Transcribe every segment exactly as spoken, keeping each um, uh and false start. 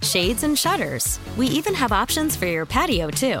shades, and shutters. We even have options for your patio too.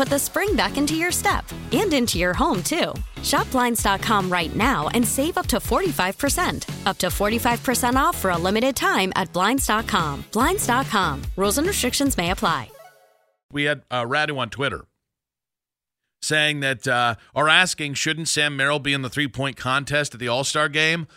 put the spring back into your step. And into your home, too. Shop Blinds dot com right now and save up to forty-five percent. Up to forty-five percent off for a limited time at Blinds dot com. Blinds dot com. Rules and restrictions may apply. We had uh, Radu on Twitter, saying that, uh, or asking, shouldn't Sam Merrill be in the three-point contest at the All-Star game?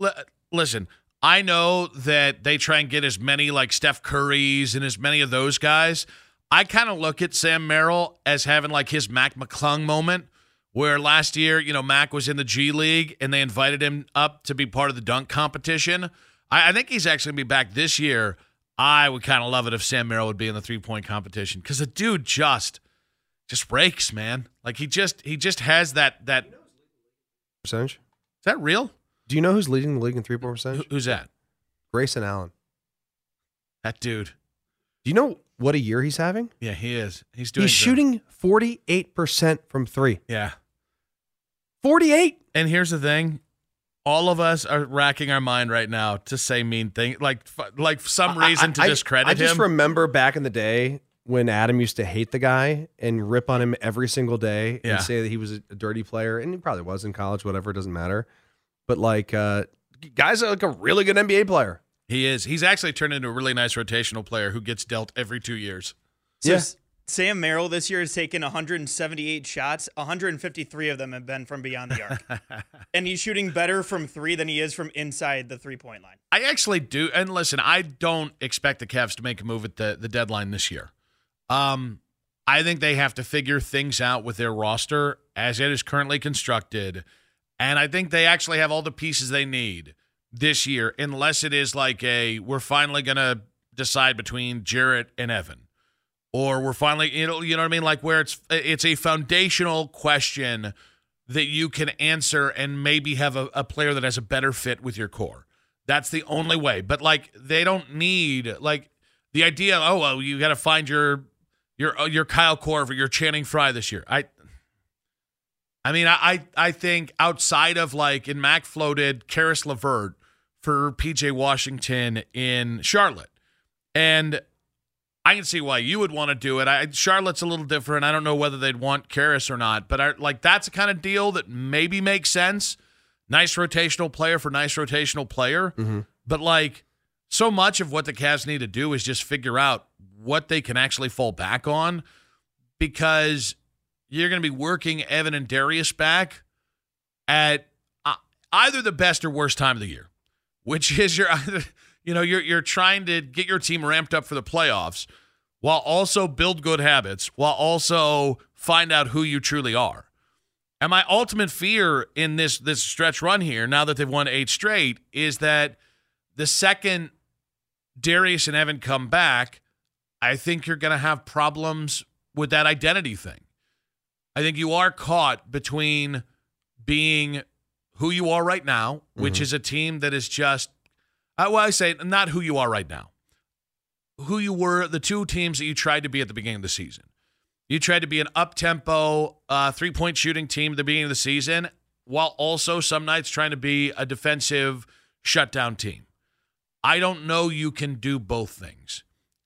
L- listen, I know that they try and get as many like Steph Curry's and as many of those guys. I kind of look at Sam Merrill as having like his Mac McClung moment, where last year, you know, Mac was in the G League and they invited him up to be part of the dunk competition. I, I think he's actually going to be back this year. I would kind of love it if Sam Merrill would be in the three-point competition, because the dude just... Just breaks, man. Like he just he just has that that percentage. Is that real? Do you know who's leading the league in three-point percentage? Who's that? Grayson Allen. That dude. Do you know what a year he's having? Yeah, he is. He's doing. He's great. Shooting forty-eight percent from three. Yeah, forty-eight. And here's the thing: all of us are racking our mind right now to say mean things, like like some reason I, to I, discredit I him. I just remember back in the day, when Adam used to hate the guy and rip on him every single day and yeah. say that he was a dirty player, and he probably was in college, whatever, it doesn't matter. But like, uh, guy's like a really good N B A player. He is. He's actually turned into a really nice rotational player who gets dealt every two years. So yeah. Sam Merrill this year has taken one hundred seventy-eight shots. one hundred fifty-three of them have been from beyond the arc. And he's shooting better from three than he is from inside the three-point line. I actually do. And listen, I don't expect the Cavs to make a move at the, the deadline this year. Um, I think they have to figure things out with their roster as it is currently constructed. And I think they actually have all the pieces they need this year, unless it is like a, we're finally going to decide between Jarrett and Evan, or we're finally, you know, you know what I mean? Like where it's, it's a foundational question that you can answer and maybe have a, a player that has a better fit with your core. That's the only way. But like, they don't need like the idea, oh, well, you got to find your, Your your Kyle Korver, your Channing Frye this year. I I mean, I I think outside of like, and Mac floated Karis LeVert for P J. Washington in Charlotte. And I can see why you would want to do it. I, Charlotte's a little different. I don't know whether they'd want Karis or not. But I, like that's the kind of deal that maybe makes sense. Nice rotational player for nice rotational player. Mm-hmm. But like so much of what the Cavs need to do is just figure out what they can actually fall back on, because you're going to be working Evan and Darius back at either the best or worst time of the year, which is you're, you know, you're, you're trying to get your team ramped up for the playoffs while also build good habits, while also find out who you truly are. And my ultimate fear in this, this stretch run here, now that they've won eight straight, is that the second Darius and Evan come back, I think you're going to have problems with that identity thing. I think you are caught between being who you are right now, which mm-hmm. is a team that is just, well, I say not who you are right now, who you were, the two teams that you tried to be at the beginning of the season. You tried to be an up-tempo uh, three-point shooting team at the beginning of the season, while also some nights trying to be a defensive shutdown team. I don't know you can do both things.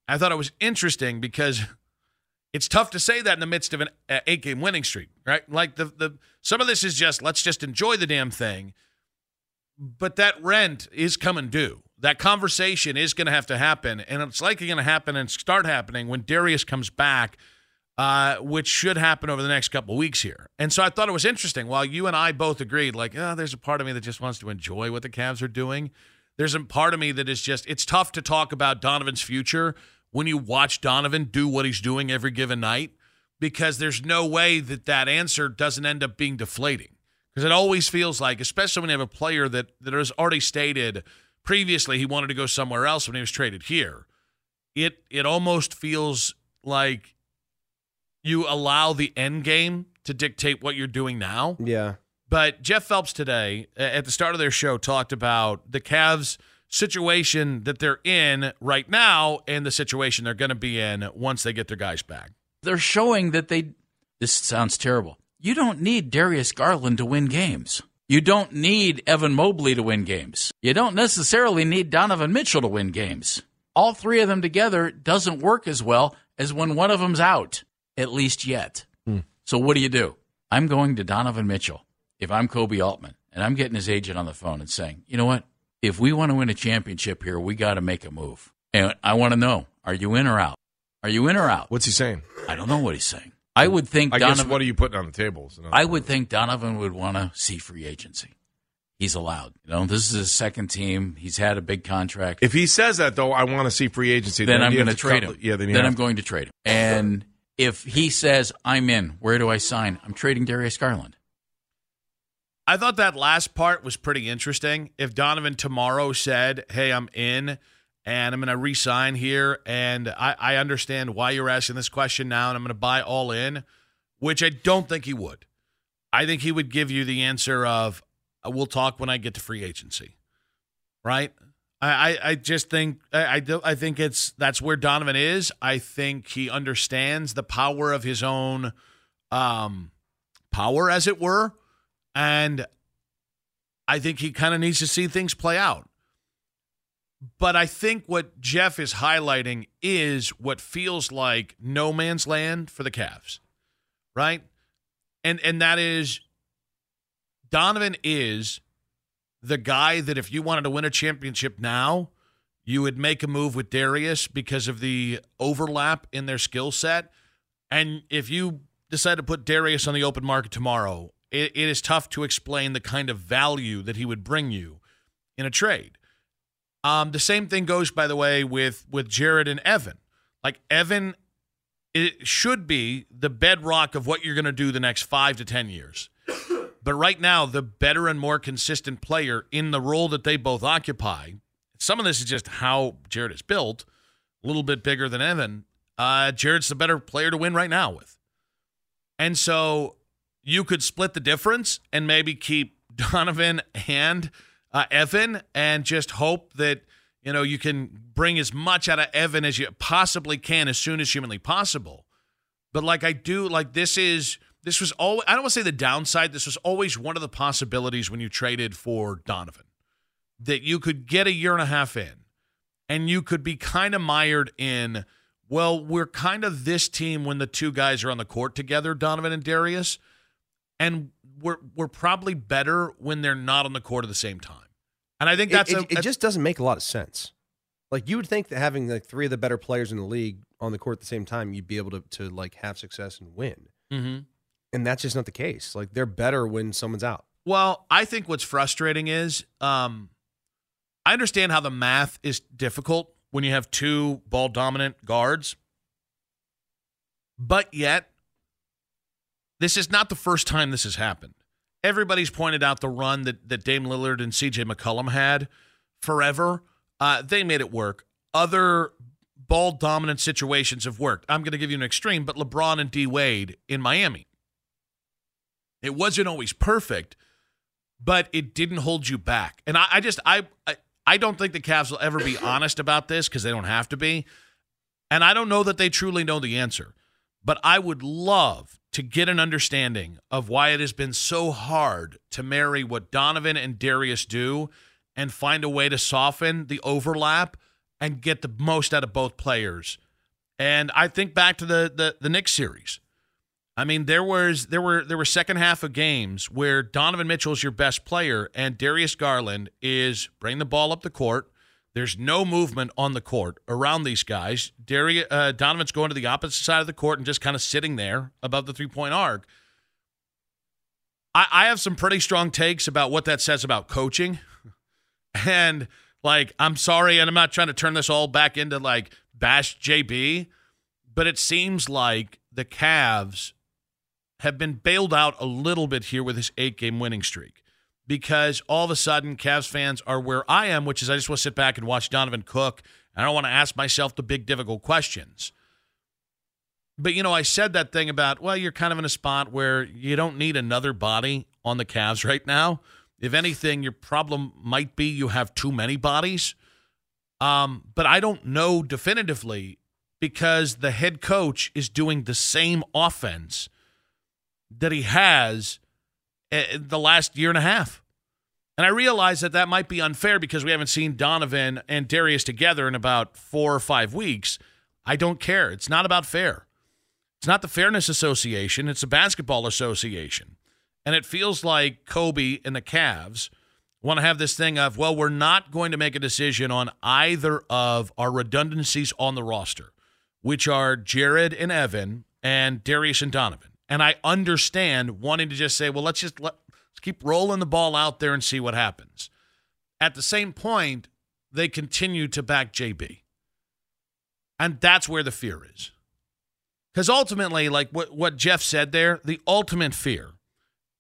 I thought it was interesting because It's tough to say that in the midst of an eight-game winning streak, right? Like the the some of this is just let's just enjoy the damn thing. But that rent is coming due. That conversation is going to have to happen, and it's likely going to happen and start happening when Darius comes back, uh, which should happen over the next couple of weeks here. And so I thought it was interesting. While you and I both agreed, like, oh, there's a part of me that just wants to enjoy what the Cavs are doing, there's a part of me that is just, it's tough to talk about Donovan's future when you watch Donovan do what he's doing every given night, because there's no way that that answer doesn't end up being deflating. Because it always feels like, especially when you have a player that, that has already stated previously he wanted to go somewhere else when he was traded here, it it almost feels like you allow the end game to dictate what you're doing now. Yeah. But Jeff Phelps today, at the start of their show, talked about the Cavs' situation that they're in right now and the situation they're going to be in once they get their guys back. They're showing that they – this sounds terrible – you don't need Darius Garland to win games. You don't need Evan Mobley to win games. You don't necessarily need Donovan Mitchell to win games. All three of them together doesn't work as well as when one of them's out, at least yet. Hmm. So what do you do? I'm going to Donovan Mitchell if I'm Koby Altman, and I'm getting his agent on the phone and saying, you know what? If we want to win a championship here, we got to make a move. And I want to know, are you in or out? Are you in or out? What's he saying? I don't know what he's saying. I would think. I Donovan, guess what are you putting on the tables? I would think Donovan would want to see free agency. He's allowed. You know, this is his second team. He's had a big contract. If he says that though, I want to see free agency. Then, then I'm going to trade him. Yeah. Then, then I'm to. going to trade him. And if he says I'm in, where do I sign? I'm trading Darius Garland. I thought that last part was pretty interesting. If Donovan tomorrow said, "Hey, I'm in," and I'm going to re-sign here, and I, I understand why you're asking this question now, and I'm going to buy all in, which I don't think he would. I think he would give you the answer of, we'll talk when I get to free agency, right? I, I, I just think I, I, do, I think it's that's where Donovan is. I think he understands the power of his own um, power, as it were, and I think he kind of needs to see things play out. But I think what Jeff is highlighting is what feels like no man's land for the Cavs, right? And and that is, Donovan is the guy that if you wanted to win a championship now, you would make a move with Darius because of the overlap in their skill set. And if you decide to put Darius on the open market tomorrow, it, it is tough to explain the kind of value that he would bring you in a trade. Um, the same thing goes, by the way, with, with Jarrett and Evan. Like, Evan, it should be the bedrock of what you're going to do the next five to ten years. But right now, the better and more consistent player in the role that they both occupy, some of this is just how Jarrett is built, a little bit bigger than Evan. Uh, Jarrett's the better player to win right now with. And so you could split the difference and maybe keep Donovan and Uh, Evan, and just hope that, you know, you can bring as much out of Evan as you possibly can as soon as humanly possible. But like I do, like this is, this was always, I don't want to say the downside, this was always one of the possibilities when you traded for Donovan, that you could get a year and a half in, and you could be kind of mired in, well, we're kind of this team when the two guys are on the court together, Donovan and Darius, and we're we're probably better when they're not on the court at the same time. And I think that's it, a, it, it just doesn't make a lot of sense. Like, you would think that having like three of the better players in the league on the court at the same time, you'd be able to to like have success and win. Mm-hmm. And that's just not the case. Like, they're better when someone's out. Well, I think what's frustrating is um, I understand how the math is difficult when you have two ball dominant guards, but yet this is not the first time this has happened. Everybody's pointed out the run that, that Dame Lillard and C J McCollum had forever. Uh, they made it work. Other ball-dominant situations have worked. I'm going to give you an extreme, but LeBron and D. Wade in Miami. It wasn't always perfect, but it didn't hold you back. And I, I just, I, I I don't think the Cavs will ever be honest about this, because they don't have to be. And I don't know that they truly know the answer. But I would love to get an understanding of why it has been so hard to marry what Donovan and Darius do and find a way to soften the overlap and get the most out of both players And I think back to the the, the Knicks series. I mean, there was there were there were second half of games where Donovan Mitchell is your best player and Darius Garland is bringing the ball up the court. There's no movement on the court around these guys. Darius, uh, Donovan's going to the opposite side of the court and just kind of sitting there above the three-point arc. I, I have some pretty strong takes about what that says about coaching. And, like, I'm sorry, and I'm not trying to turn this all back into, like, bash J B, but it seems like the Cavs have been bailed out a little bit here with this eight-game winning streak. Because all of a sudden, Cavs fans are where I am, which is I just want to sit back and watch Donovan cook. I don't want to ask myself the big, difficult questions. But, you know, I said that thing about, well, you're kind of in a spot where you don't need another body on the Cavs right now. If anything, your problem might be you have too many bodies. Um, but I don't know definitively because the head coach is doing the same offense that he has the last year and a half. And I realize that that might be unfair because we haven't seen Donovan and Darius together in about four or five weeks. I don't care. It's not about fair. It's not the Fairness Association. It's the Basketball Association. And it feels like Kobe and the Cavs want to have this thing of, well, we're not going to make a decision on either of our redundancies on the roster, which are Jarrett and Evan and Darius and Donovan. And I understand wanting to just say, well, let's just let, let's keep rolling the ball out there and see what happens. At the same point, they continue to back J B. And that's where the fear is. Because ultimately, like what, what Jeff said there, the ultimate fear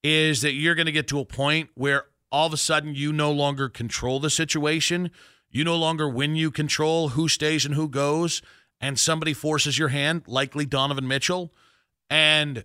is that you're going to get to a point where all of a sudden you no longer control the situation. You no longer when you control who stays and who goes. And somebody forces your hand, likely Donovan Mitchell. And...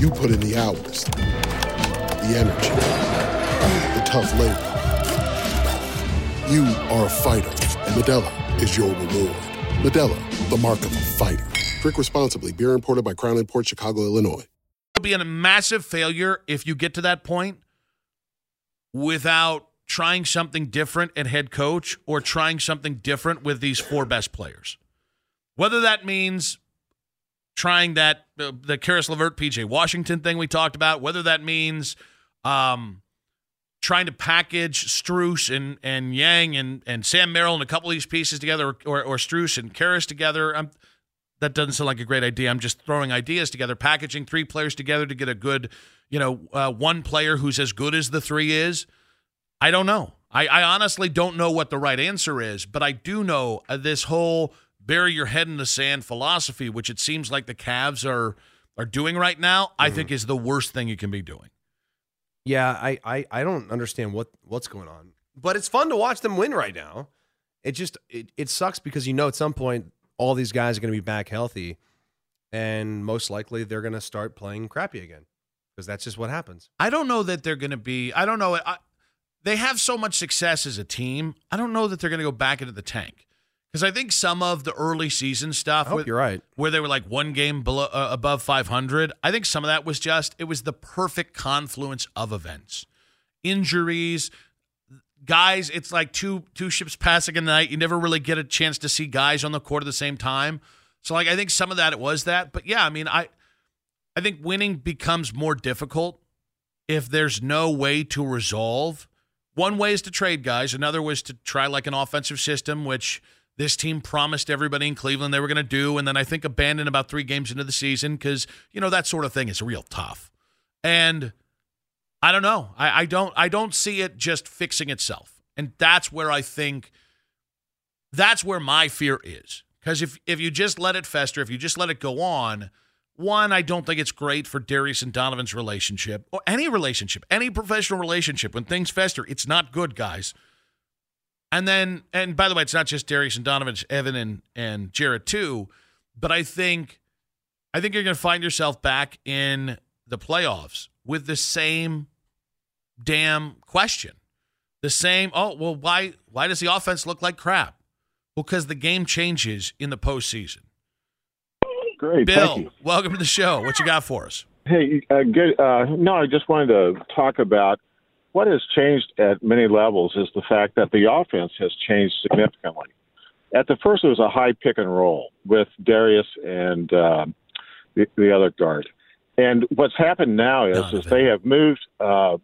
You put in the hours, the energy, the tough labor. You are a fighter, and Medalla is your reward. Medalla, the mark of a fighter. Drink responsibly. Beer imported by Crown Imports, Chicago, Illinois. Be a massive failure if you get to that point without trying something different at head coach or trying something different with these four best players. Whether that means trying that uh, the Karis LeVert, P J. Washington thing we talked about, whether that means um, trying to package Struce and, and Yang and, and Sam Merrill and a couple of these pieces together, or, or Struce and Karis together. I'm That doesn't sound like a great idea. I'm just throwing ideas together, packaging three players together to get a good, you know, uh, one player who's as good as the three is. I don't know. I, I honestly don't know what the right answer is, but I do know uh, this whole bury your head in the sand philosophy, which it seems like the Cavs are are doing right now, mm-hmm. I think is the worst thing you can be doing. Yeah, I, I, I don't understand what, what's going on. But it's fun to watch them win right now. It just, it, it sucks because you know at some point, all these guys are going to be back healthy, and most likely they're going to start playing crappy again because that's just what happens. I don't know that they're going to be – I don't know. I, they have so much success as a team. I don't know that they're going to go back into the tank because I think some of the early season stuff – I hope with, you're right. Where they were like one game below, uh, above five hundred, I think some of that was just – it was the perfect confluence of events. Injuries – guys, it's like two two ships passing a night. You never really get a chance to see guys on the court at the same time. So, like, I think some of that it was that. But, yeah, I mean, I I think winning becomes more difficult if there's no way to resolve. One way is to trade guys. Another was to try, like, an offensive system, which this team promised everybody in Cleveland they were going to do, and then I think abandoned about three games into the season because, you know, that sort of thing is real tough. And – I don't know. I, I don't I don't see it just fixing itself. And that's where I think that's where my fear is. Because if, if you just let it fester, if you just let it go on, one, I don't think it's great for Darius and Donovan's relationship or any relationship, any professional relationship. When things fester, it's not good, guys. And then, and by the way, it's not just Darius and Donovan, it's Evan and, and Jarrett too. But I think I think you're going to find yourself back in the playoffs with the same damn question. The same, oh, well, why why does the offense look like crap? Because the game changes in the postseason. Great, Bill, thank you. Welcome to the show. What you got for us? Hey, uh, good. Uh, no, I just wanted to talk about what has changed at many levels is the fact that the offense has changed significantly. At the first, it was a high pick and roll with Darius and uh, the, the other guard. And what's happened now is, is they have moved uh,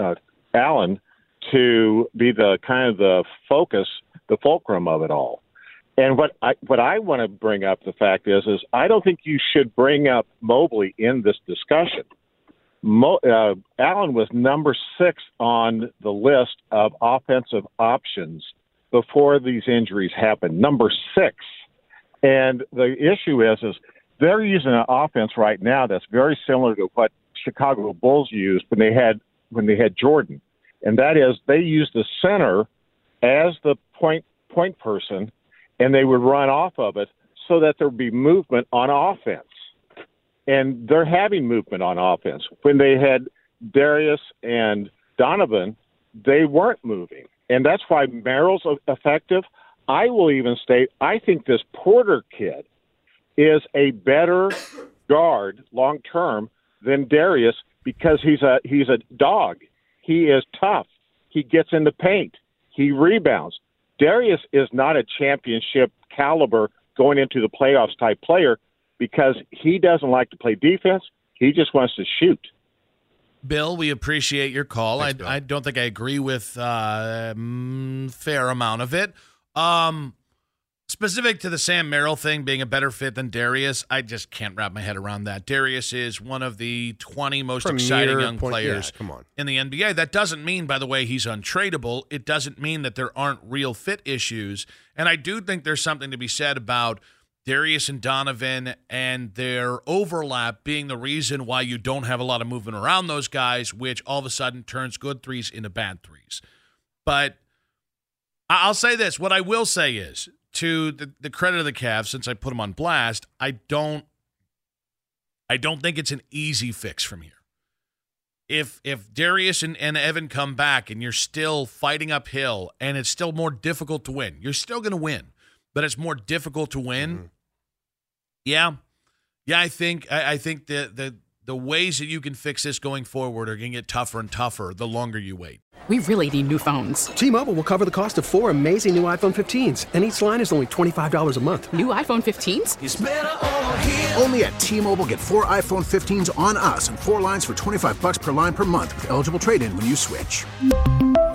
uh, Allen to be the kind of the focus, the fulcrum of it all. And what I what I want to bring up the fact is, is I don't think you should bring up Mobley in this discussion. Mo, uh, Allen was number six on the list of offensive options before these injuries happened. Number six. And the issue is, is they're using an offense right now that's very similar to what Chicago Bulls used when they had when they had Jordan, and that is they used the center as the point point person, and they would run off of it so that there would be movement on offense. And they're having movement on offense. When they had Darius and Donovan, they weren't moving, and that's why Merrill's effective. I will even state I think this Porter kid is a better guard long-term than Darius because he's a he's a dog. He is tough. He gets in the paint. He rebounds. Darius is not a championship caliber going into the playoffs type player because he doesn't like to play defense. He just wants to shoot. Bill, we appreciate your call. Thanks, I, I don't think I agree with uh, a fair amount of it. Um Specific to the Sam Merrill thing being a better fit than Darius, I just can't wrap my head around that. Darius is one of the twenty most Premier exciting young point, players yeah, come on. in the N B A. That doesn't mean, by the way, he's untradeable. It doesn't mean that there aren't real fit issues. And I do think there's something to be said about Darius and Donovan and their overlap being the reason why you don't have a lot of movement around those guys, which all of a sudden turns good threes into bad threes. But I'll say this. What I will say is, to the, the credit of the Cavs, since I put them on blast, I don't I don't think it's an easy fix from here. If if Darius and, and Evan come back and you're still fighting uphill and it's still more difficult to win, you're still going to win, but it's more difficult to win. Mm-hmm. Yeah. Yeah, I think I, I think the, the the ways that you can fix this going forward are going to get tougher and tougher the longer you wait. We really need new phones. T-Mobile will cover the cost of four amazing new iPhone fifteens, and each line is only twenty-five dollars a month. New iPhone fifteens? It's better over here. Only at T-Mobile, get four iPhone fifteens on us and four lines for twenty-five dollars per line per month with eligible trade-in when you switch.